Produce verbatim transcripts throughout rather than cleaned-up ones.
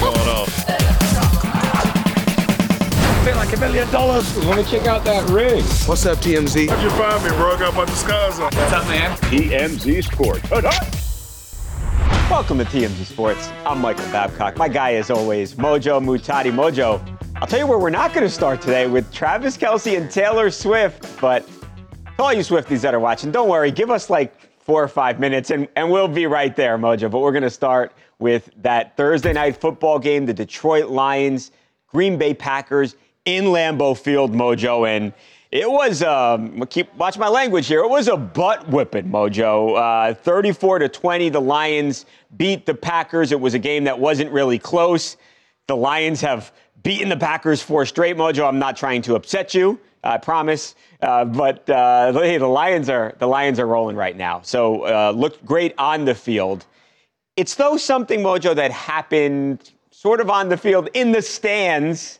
Going off. I feel like a million dollars. Want to check out that ring? What's up, T M Z? How'd you find me, bro? I got my disguise on. What's up, man? T M Z Sports. Welcome to T M Z Sports. I'm Michael Babcock. My guy, as always, Mojo Muhtadi. Mojo, I'll tell you where we're not going to start today with Travis Kelce and Taylor Swift. But to all you Swifties that are watching, don't worry. Give us like four or five minutes, and, and we'll be right there, Mojo. But we're going to start with that Thursday night football game, the Detroit Lions, Green Bay Packers in Lambeau Field, Mojo. And it was, um, keep watch my language here, it was a butt whipping, Mojo. Uh, thirty-four to twenty, the Lions beat the Packers. It was a game that wasn't really close. The Lions have beaten the Packers four straight, Mojo. I'm not trying to upset you, I promise. Uh, but uh, hey, the Lions are the Lions are rolling right now. So uh, looked great on the field. It's though something, Mojo, that happened sort of on the field in the stands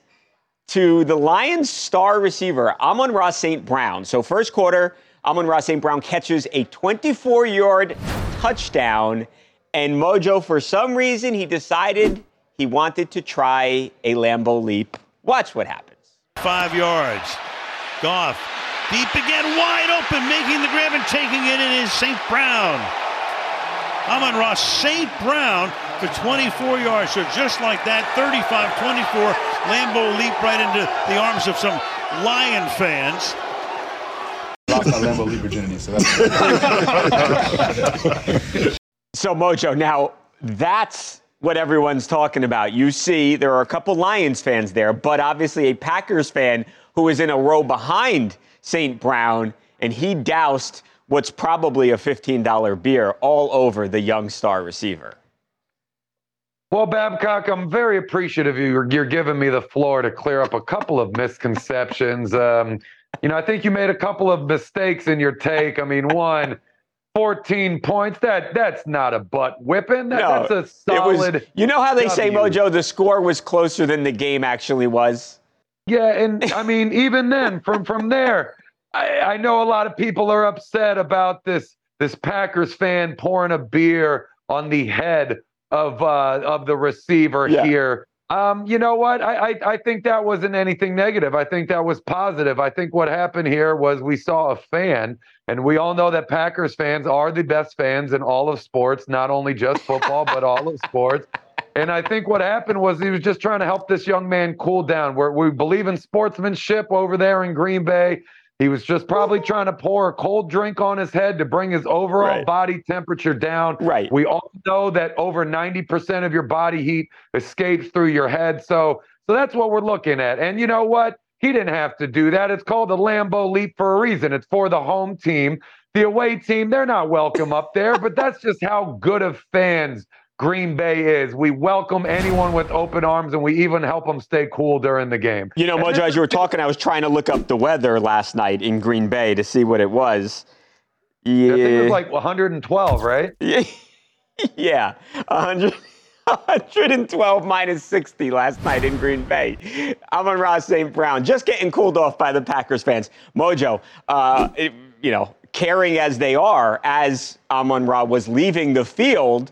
to the Lions' star receiver, Amon-Ra Saint Brown. So first quarter, Amon-Ra Saint Brown catches a twenty-four-yard touchdown, and Mojo, for some reason, he decided he wanted to try a Lambeau leap. Watch what happens. Five yards. Goff. Deep again, wide open, making the grab and taking it. It is Saint Brown. Amon-Ra Saint Brown for twenty-four yards. So just like that, thirty-five twenty-four, Lambeau leap right into the arms of some Lion fans. Lost my Lambeau leap virginity, so that's So, Mojo, now that's what everyone's talking about. You see, there are a couple Lions fans there, but obviously a Packers fan who is in a row behind Saint Brown, and he doused what's probably a fifteen dollars beer all over the young star receiver. Well, Babcock, I'm very appreciative of you. You're, you're giving me the floor to clear up a couple of misconceptions. Um, you know, I think you made a couple of mistakes in your take. I mean, one, fourteen points, that that's not a butt whipping. That, no, that's a solid was, you know how they W. say, Mojo, the score was closer than the game actually was? Yeah, and I mean, even then, from, from there, I, I know a lot of people are upset about this this Packers fan pouring a beer on the head of uh, of the receiver yeah. here. Um, you know what? I, I I think that wasn't anything negative. I think that was positive. I think what happened here was we saw a fan, and we all know that Packers fans are the best fans in all of sports, not only just football, but all of sports. And I think what happened was he was just trying to help this young man cool down. We're, we believe in sportsmanship over there in Green Bay. He was just probably trying to pour a cold drink on his head to bring his overall right. body temperature down. Right. We all know that over ninety percent of your body heat escapes through your head. So, so that's what we're looking at. And you know what? He didn't have to do that. It's called the Lambeau leap for a reason. It's for the home team. The away team, they're not welcome up there, but that's just how good of fans Green Bay is. We welcome anyone with open arms, and we even help them stay cool during the game. You know, Mojo, as you were talking, I was trying to look up the weather last night in Green Bay to see what it was. Yeah. I think it was like one hundred twelve, right? Yeah, yeah. one hundred, one hundred twelve minus sixty last night in Green Bay. Amon-Ra Saint Brown just getting cooled off by the Packers fans. Mojo, uh, it, you know, caring as they are, as Amon-Ra was leaving the field,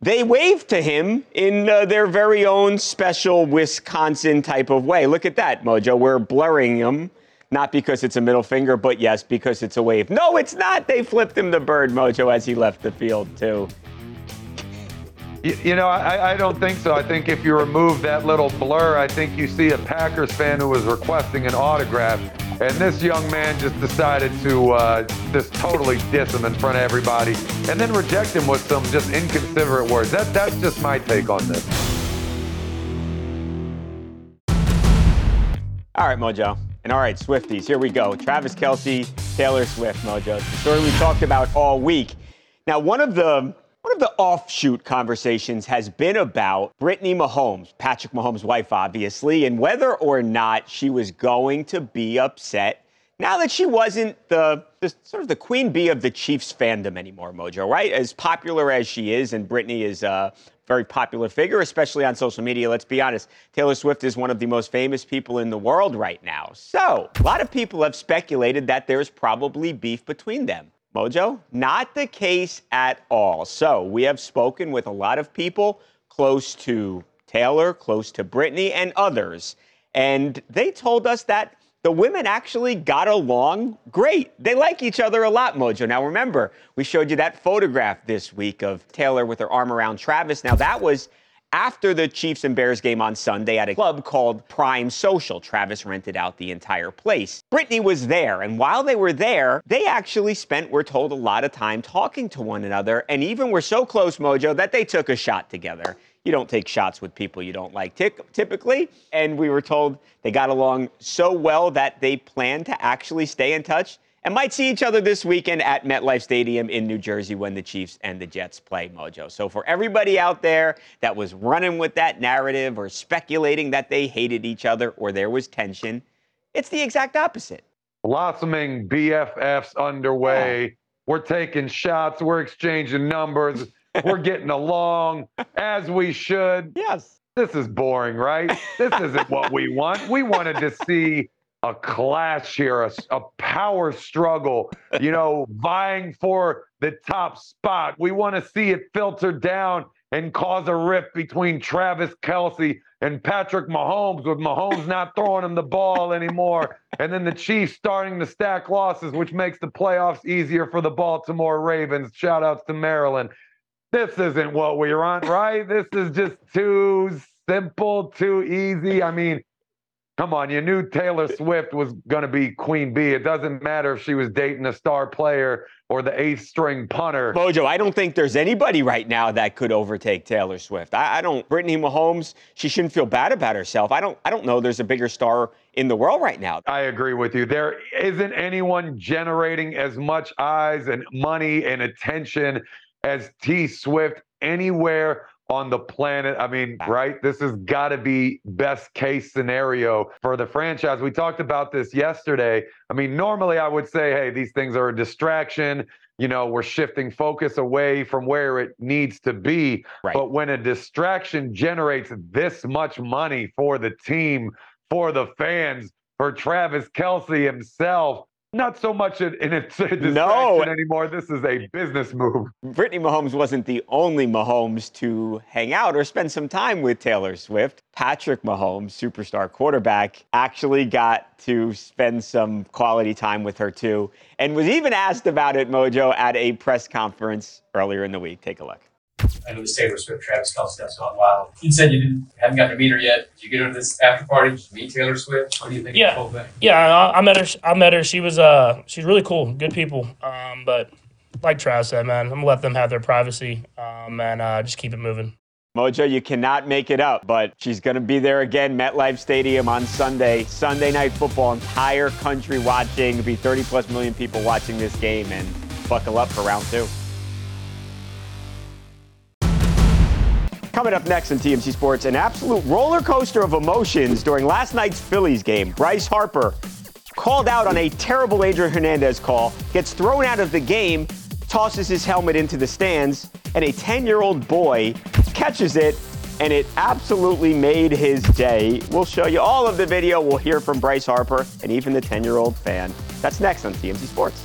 they waved to him in uh, their very own special Wisconsin type of way. Look at that, Mojo. We're blurring him, not because it's a middle finger, but yes, because it's a wave. No, it's not. They flipped him the bird, Mojo, as he left the field, too. You, you know, I, I don't think so. I think if you remove that little blur, I think you see a Packers fan who was requesting an autograph. And this young man just decided to uh, just totally diss him in front of everybody and then reject him with some just inconsiderate words. That, that's just my take on this. All right, Mojo. And all right, Swifties, here we go. Travis Kelce, Taylor Swift, Mojo. The story we talked about all week. Now, one of the One of the offshoot conversations has been about Brittany Mahomes, Patrick Mahomes' wife, obviously, and whether or not she was going to be upset now that she wasn't the, the sort of the queen bee of the Chiefs fandom anymore, Mojo, right? As popular as she is, and Brittany is a very popular figure, especially on social media. Let's be honest. Taylor Swift is one of the most famous people in the world right now. So a lot of people have speculated that there's probably beef between them. Mojo, not the case at all. So we have spoken with a lot of people close to Taylor, close to Brittany, and others. And they told us that the women actually got along great. They like each other a lot, Mojo. Now, remember, we showed you that photograph this week of Taylor with her arm around Travis. Now, that was after the Chiefs and Bears game on Sunday at a club called Prime Social. Travis rented out the entire place. Brittany was there, and while they were there, they actually spent, we're told, a lot of time talking to one another, and even were so close, Mojo, that they took a shot together. You don't take shots with people you don't like t- typically. And we were told they got along so well that they plan to actually stay in touch and might see each other this weekend at MetLife Stadium in New Jersey when the Chiefs and the Jets play, Mojo. So for everybody out there that was running with that narrative or speculating that they hated each other or there was tension, it's the exact opposite. Blossoming B F Fs underway. Yeah. We're taking shots. We're exchanging numbers. We're getting along as we should. Yes. This is boring, right? This isn't what we want. We wanted to see a clash here, a, a power struggle, you know, vying for the top spot. We want to see it filter down and cause a rift between Travis Kelce and Patrick Mahomes, with Mahomes not throwing him the ball anymore. And then the Chiefs starting to stack losses, which makes the playoffs easier for the Baltimore Ravens. Shout outs to Maryland. This isn't what we want, right? This is just too simple, too easy. I mean, come on. You knew Taylor Swift was going to be Queen Bee. It doesn't matter if she was dating a star player or the eighth string punter. Mojo, I don't think there's anybody right now that could overtake Taylor Swift. I, I don't. Brittany Mahomes, she shouldn't feel bad about herself. I don't. I don't know. There's a bigger star in the world right now. I agree with you. There isn't anyone generating as much eyes and money and attention as T Swift anywhere on the planet. I mean, right? This has got to be best case scenario for the franchise. We talked about this yesterday. I mean, normally I would say, hey, these things are a distraction. You know, we're shifting focus away from where it needs to be. Right. But when a distraction generates this much money for the team, for the fans, for Travis Kelce himself, not so much in its distraction no. anymore. This is a business move. Brittany Mahomes wasn't the only Mahomes to hang out or spend some time with Taylor Swift. Patrick Mahomes, superstar quarterback, actually got to spend some quality time with her too, and was even asked about it, Mojo, at a press conference earlier in the week. Take a look. And it was Taylor Swift, Travis Kelce. That's gone wild. You said you didn't, haven't gotten to meet her yet. Did you get her to this after party? Did you meet Taylor Swift? What do you think yeah. of the whole thing? Yeah, I, I met her. I met her. She was uh, she's really cool, good people. Um, but like Travis said, man, I'm gonna let them have their privacy. Um, and uh, just keep it moving. Mojo, you cannot make it up, but she's gonna be there again, MetLife Stadium on Sunday, Sunday Night Football. Entire country watching. It'll be thirty plus million people watching this game, and buckle up for round two. Coming up next in T M Z Sports, an absolute roller coaster of emotions during last night's Phillies game. Bryce Harper called out on a terrible Angel Hernandez call, gets thrown out of the game, tosses his helmet into the stands, and a ten-year-old boy catches it, and it absolutely made his day. We'll show you all of the video. We'll hear from Bryce Harper and even the ten-year-old fan. That's next on T M Z Sports.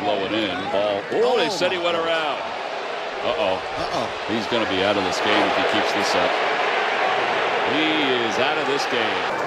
low and in. Ball. Oh, they said he went around. Uh-oh. Uh-oh. He's going to be out of this game if he keeps this up. He is out of this game.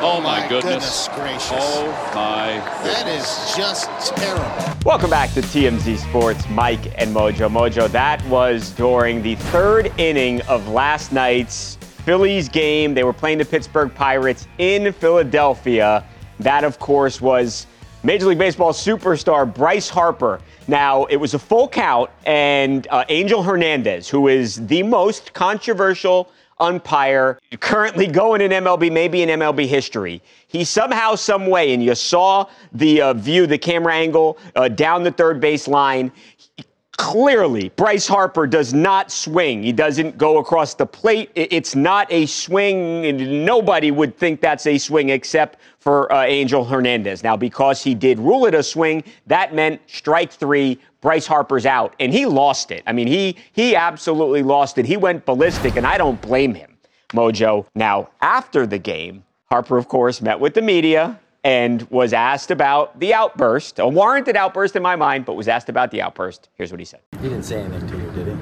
Oh, my, my goodness. goodness gracious. Oh, my goodness. That is just terrible. Welcome back to T M Z Sports, Mike and Mojo. Mojo, that was during the third inning of last night's Phillies game. They were playing the Pittsburgh Pirates in Philadelphia. That, of course, was Major League Baseball superstar Bryce Harper. Now, it was a full count, and uh, Angel Hernandez, who is the most controversial umpire currently going in M L B, maybe in M L B history. He somehow, some way, and you saw the uh, view, the camera angle uh, down the third base line. He, clearly, Bryce Harper does not swing. He doesn't go across the plate. It's not a swing, and nobody would think that's a swing except for uh, Angel Hernandez. Now, because he did rule it a swing, that meant strike three. Bryce Harper's out, and he lost it. I mean, he he absolutely lost it. He went ballistic, and I don't blame him, Mojo. Now, after the game, Harper, of course, met with the media and was asked about the outburst, a warranted outburst in my mind, but was asked about the outburst. Here's what he said. He didn't say anything to you, did he?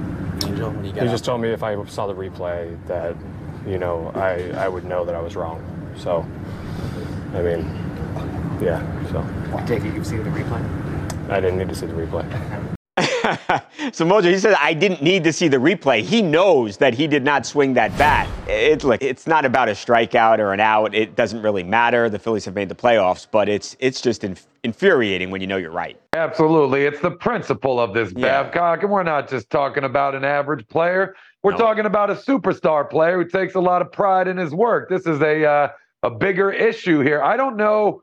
Angel, when he got he just out? Told me if I saw the replay that, you know, I, I would know that I was wrong. So, I mean, yeah, so. I take it you've seen the replay? I didn't need to see the replay. So, Mojo, he said, I didn't need to see the replay. He knows that he did not swing that bat. It, look, it's not about a strikeout or an out. It doesn't really matter. The Phillies have made the playoffs, but it's it's just inf- infuriating when you know you're right. Absolutely. It's the principle of this, yeah. Babcock, and we're not just talking about an average player. We're no. talking about a superstar player who takes a lot of pride in his work. This is a uh, a bigger issue here. I don't know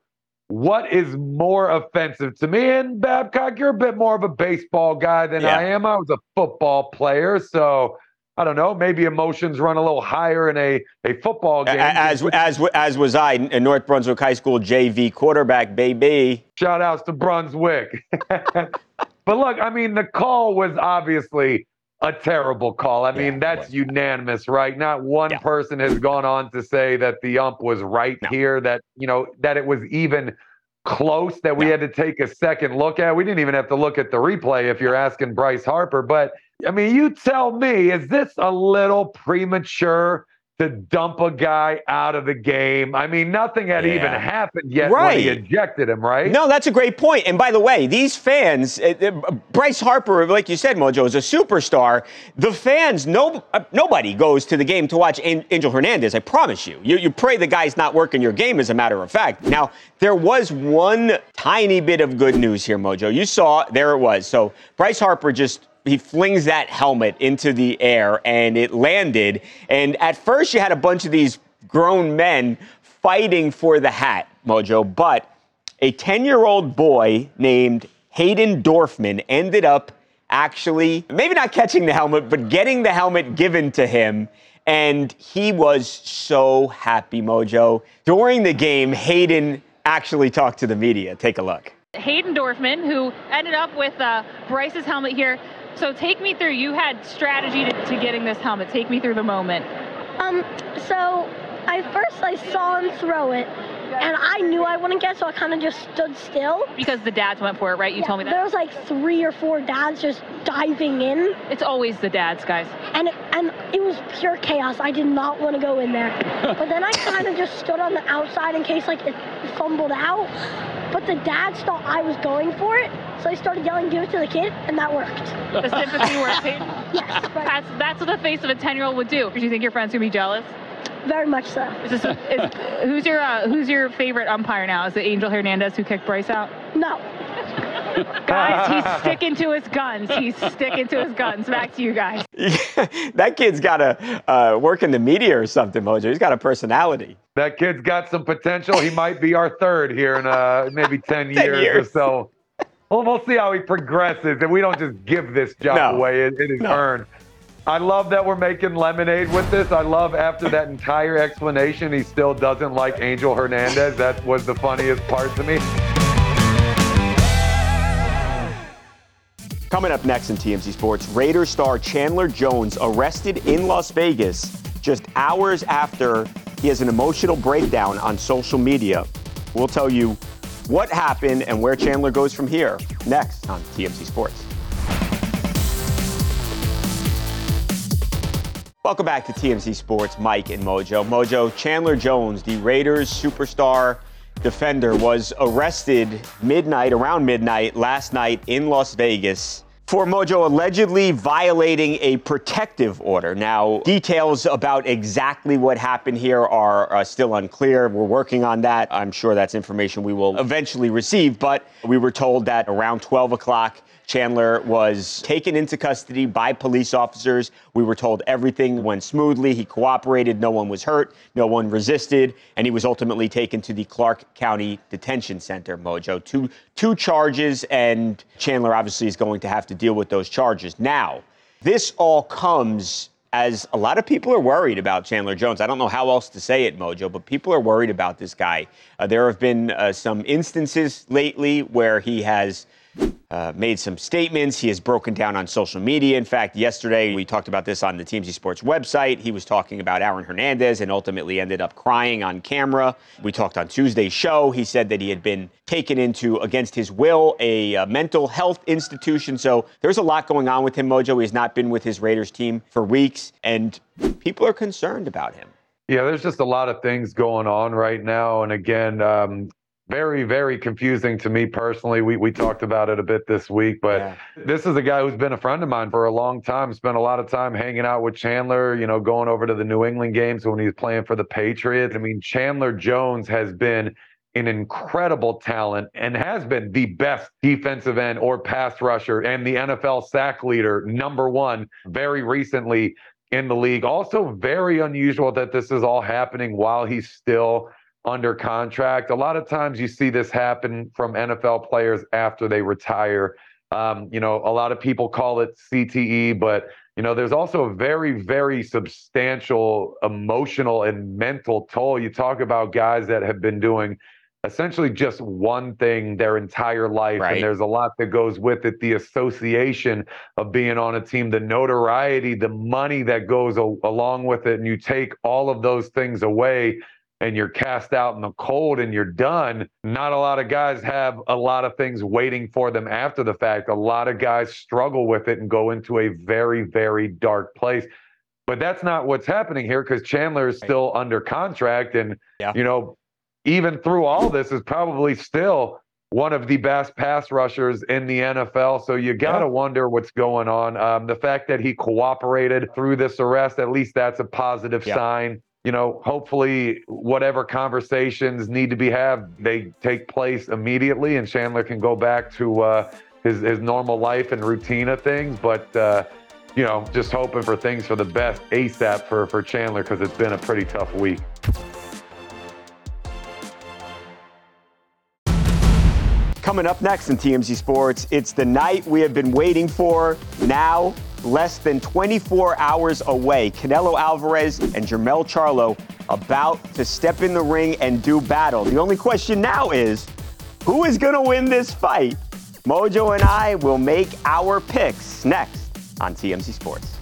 what is more offensive to me. And Babcock, you're a bit more of a baseball guy than yeah. I am. I was a football player, so I don't know. Maybe emotions run a little higher in a, a football game. As as as was I, a North Brunswick High School J V quarterback, baby. Shout outs to Brunswick. But look, I mean, the call was obviously a terrible call. I mean, yeah, that's unanimous, right? Not one yeah. person has gone on to say that the ump was right no. here, that, you know, that it was even close, that we no. had to take a second look at. We didn't even have to look at the replay if you're asking Bryce Harper. But, I mean, you tell me, is this a little premature to dump a guy out of the game? I mean, nothing had yeah. even happened yet right. when he ejected him, right? No, that's a great point. And by the way, these fans, uh, uh, Bryce Harper, like you said, Mojo, is a superstar. The fans, no, uh, nobody goes to the game to watch An- Angel Hernandez, I promise you. you. You pray the guy's not working your game, as a matter of fact. Now, there was one tiny bit of good news here, Mojo. You saw, there it was. So Bryce Harper just... he flings that helmet into the air, and it landed. And at first, you had a bunch of these grown men fighting for the hat, Mojo. But a ten-year-old boy named Hayden Dorfman ended up actually maybe not catching the helmet, but getting the helmet given to him. And he was so happy, Mojo. During the game, Hayden actually talked to the media. Take a look. Hayden Dorfman, who ended up with uh, Bryce's helmet here. So take me through, you had strategy to, to getting this helmet. Take me through the moment. Um, so I first I saw him throw it, and I knew I wouldn't get, so I kind of just stood still. Because the dads went for it, right? You yeah, told me that. There was like three or four dads just diving in. It's always the dads, guys. And it, and it was pure chaos. I did not want to go in there. But then I kind of just stood on the outside in case like it fumbled out. But the dads thought I was going for it, so I started yelling, give it to the kid, and that worked. The sympathy worked, Hayden? Yes. Right. That's, that's what the face of a ten-year-old would do. Do you think your friends would be jealous? Very much so. Is this, is, who's your uh, who's your favorite umpire now? Is it Angel Hernandez who kicked Bryce out? No. Guys, he's sticking to his guns. He's sticking to his guns. Back to you guys. Yeah, that kid's got to uh, work in the media or something, Mojo. He's got a personality. That kid's got some potential. He might be our third here in uh, maybe ten, ten years, years or so. Well, we'll see how he progresses, and we don't just give this job no. away. It, it is no. earned. I love that we're making lemonade with this. I love after that entire explanation, he still doesn't like Angel Hernandez. That was the funniest part to me. Coming up next in T M Z Sports, Raiders star Chandler Jones arrested in Las Vegas just hours after he has an emotional breakdown on social media. We'll tell you what happened and where Chandler goes from here next on T M Z Sports. Welcome back to T M Z Sports, Mike and Mojo. Mojo, Chandler Jones, the Raiders superstar defender, was arrested midnight, around midnight last night in Las Vegas for, Mojo, allegedly violating a protective order. Now, details about exactly what happened here are uh, still unclear. We're working on that. I'm sure that's information we will eventually receive, but we were told that around twelve o'clock, Chandler was taken into custody by police officers. We were told everything went smoothly. He cooperated. No one was hurt. No one resisted. And he was ultimately taken to the Clark County Detention Center, Mojo. Two, two charges, and Chandler obviously is going to have to deal with those charges. Now, this all comes as a lot of people are worried about Chandler Jones. I don't know how else to say it, Mojo, but people are worried about this guy. Uh, there have been uh, some instances lately where he has Uh, made some statements. He has broken down on social media. In fact, yesterday we talked about this on the T M Z Sports website. He was talking about Aaron Hernandez and ultimately ended up crying on camera. We talked on Tuesday's show. He said that he had been taken into, against his will, a uh, mental health institution. So there's a lot going on with him, Mojo. He has not been with his Raiders team for weeks, and people are concerned about him. Yeah, there's just a lot of things going on right now. And again, um, Very, very confusing to me personally. We we talked about it a bit this week, but yeah. This is a guy who's been a friend of mine for a long time. Spent a lot of time hanging out with Chandler, you know, going over to the New England games when he was playing for the Patriots. I mean, Chandler Jones has been an incredible talent and has been the best defensive end or pass rusher and the N F L sack leader, number one, very recently in the league. Also very unusual that this is all happening while he's still under contract. A lot of times you see this happen from N F L players after they retire. Um, you know, a lot of people call it C T E, but, you know, there's also a very, very substantial emotional and mental toll. You talk about guys that have been doing essentially just one thing their entire life, right? And there's a lot that goes with it. The association of being on a team, the notoriety, the money that goes a- along with it, and you take all of those things away, and you're cast out in the cold and you're done. Not a lot of guys have a lot of things waiting for them after the fact. A lot of guys struggle with it and go into a very, very dark place. But that's not what's happening here, because Chandler is still under contract. And, yeah. you know, even through all this, is probably still one of the best pass rushers in the N F L. So you got to yeah. wonder what's going on. Um, the fact that he cooperated through this arrest, at least that's a positive yeah. sign. You know, hopefully whatever conversations need to be had, they take place immediately and Chandler can go back to uh, his, his normal life and routine of things. But, uh, you know, just hoping for things for the best ASAP for, for Chandler, because it's been a pretty tough week. Coming up next in T M Z Sports, it's the night we have been waiting for. Now, less than twenty-four hours away, Canelo Alvarez and Jermell Charlo about to step in the ring and do battle. The only question now is, who is going to win this fight? Mojo and I will make our picks next on T M Z Sports.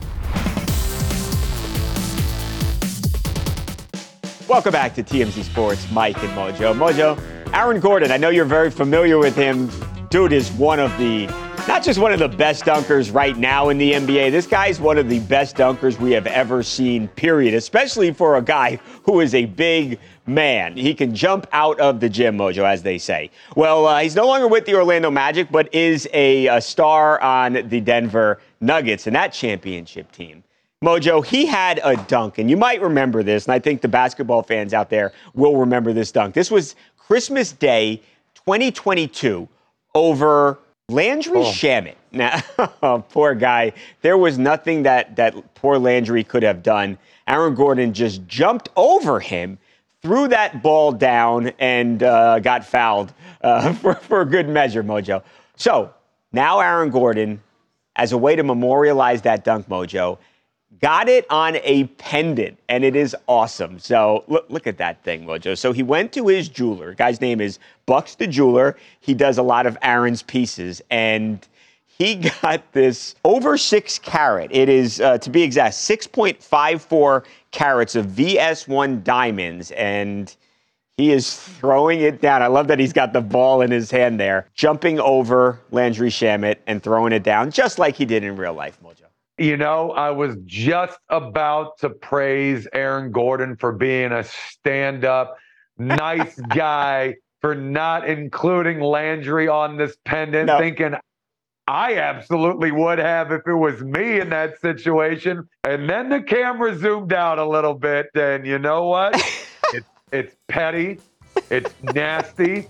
Welcome back to T M Z Sports, Mike and Mojo. Mojo, Aaron Gordon, I know you're very familiar with him. Dude is one of the Not just one of the best dunkers right now in the N B A. This guy's one of the best dunkers we have ever seen, period, especially for a guy who is a big man. He can jump out of the gym, Mojo, as they say. Well, uh, he's no longer with the Orlando Magic, but is a, a star on the Denver Nuggets and that championship team. Mojo, he had a dunk, and you might remember this, and I think the basketball fans out there will remember this dunk. This was Christmas Day twenty twenty-two over Landry oh. Shamet. Now, oh, poor guy. There was nothing that, that poor Landry could have done. Aaron Gordon just jumped over him, threw that ball down, and uh, got fouled uh, for, for good measure, Mojo. So now Aaron Gordon, as a way to memorialize that dunk, Mojo, got it on a pendant, and it is awesome. So look, look at that thing, Mojo. So he went to his jeweler. Guy's name is Bucks the Jeweler. He does a lot of Aaron's pieces, and he got this over six carat. It is, uh, to be exact, six point five four carats of V S one diamonds, and he is throwing it down. I love that he's got the ball in his hand there, jumping over Landry Shamet and throwing it down, just like he did in real life, Mojo. You know, I was just about to praise Aaron Gordon for being a stand-up, nice guy, for not including Landry on this pendant, no. thinking I absolutely would have if it was me in that situation. And then the camera zoomed out a little bit, and you know what? it's, it's petty, it's nasty,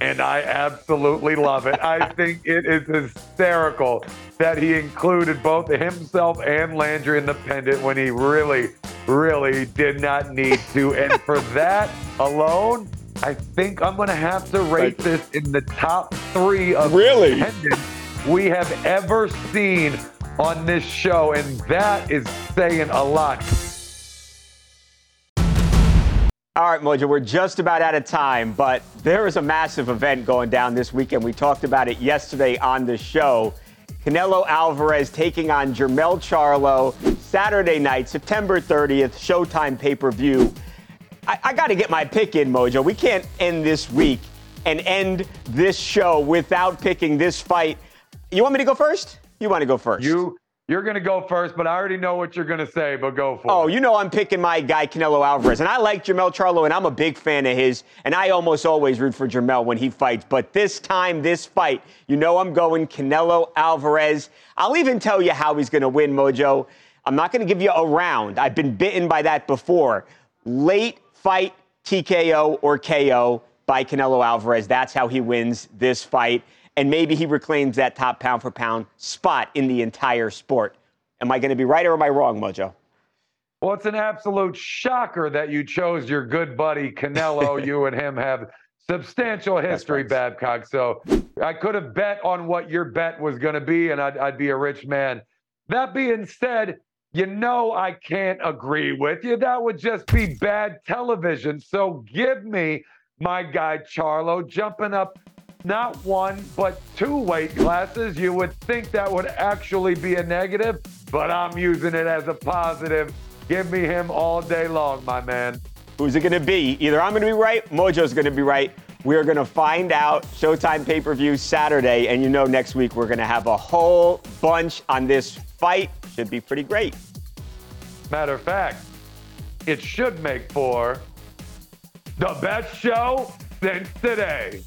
and I absolutely love it. I think it is hysterical that he included both himself and Landry in the pendant when he really, really did not need to. And for that alone, I think I'm going to have to rate this in the top three of really? pendants we have ever seen on this show. And that is saying a lot. All right, Mojo, we're just about out of time, but there is a massive event going down this weekend. We talked about it yesterday on the show. Canelo Alvarez taking on Jermell Charlo Saturday night, September thirtieth, Showtime pay-per-view. I, I got to get my pick in, Mojo. We can't end this week and end this show without picking this fight. You want me to go first? You want to go first? You. You're going to go first, but I already know what you're going to say, but go for oh, it. Oh, you know I'm picking my guy, Canelo Alvarez. And I like Jermell Charlo, and I'm a big fan of his. And I almost always root for Jermell when he fights. But this time, this fight, you know I'm going Canelo Alvarez. I'll even tell you how he's going to win, Mojo. I'm not going to give you a round. I've been bitten by that before. Late fight T K O or K O by Canelo Alvarez. That's how he wins this fight. And maybe he reclaims that top pound-for-pound spot in the entire sport. Am I going to be right or am I wrong, Mojo? Well, it's an absolute shocker that you chose your good buddy Canelo. You and him have substantial history, Babcock. So I could have bet on what your bet was going to be, and I'd, I'd be a rich man. That being said, you know I can't agree with you. That would just be bad television. So give me my guy Charlo jumping up not one, but two weight classes. You would think that would actually be a negative, but I'm using it as a positive. Give me him all day long, my man. Who's it going to be? Either I'm going to be right, Mojo's going to be right. We're going to find out. Showtime pay-per-view Saturday, and you know next week we're going to have a whole bunch on this fight. Should be pretty great. Matter of fact, it should make for the best show since today.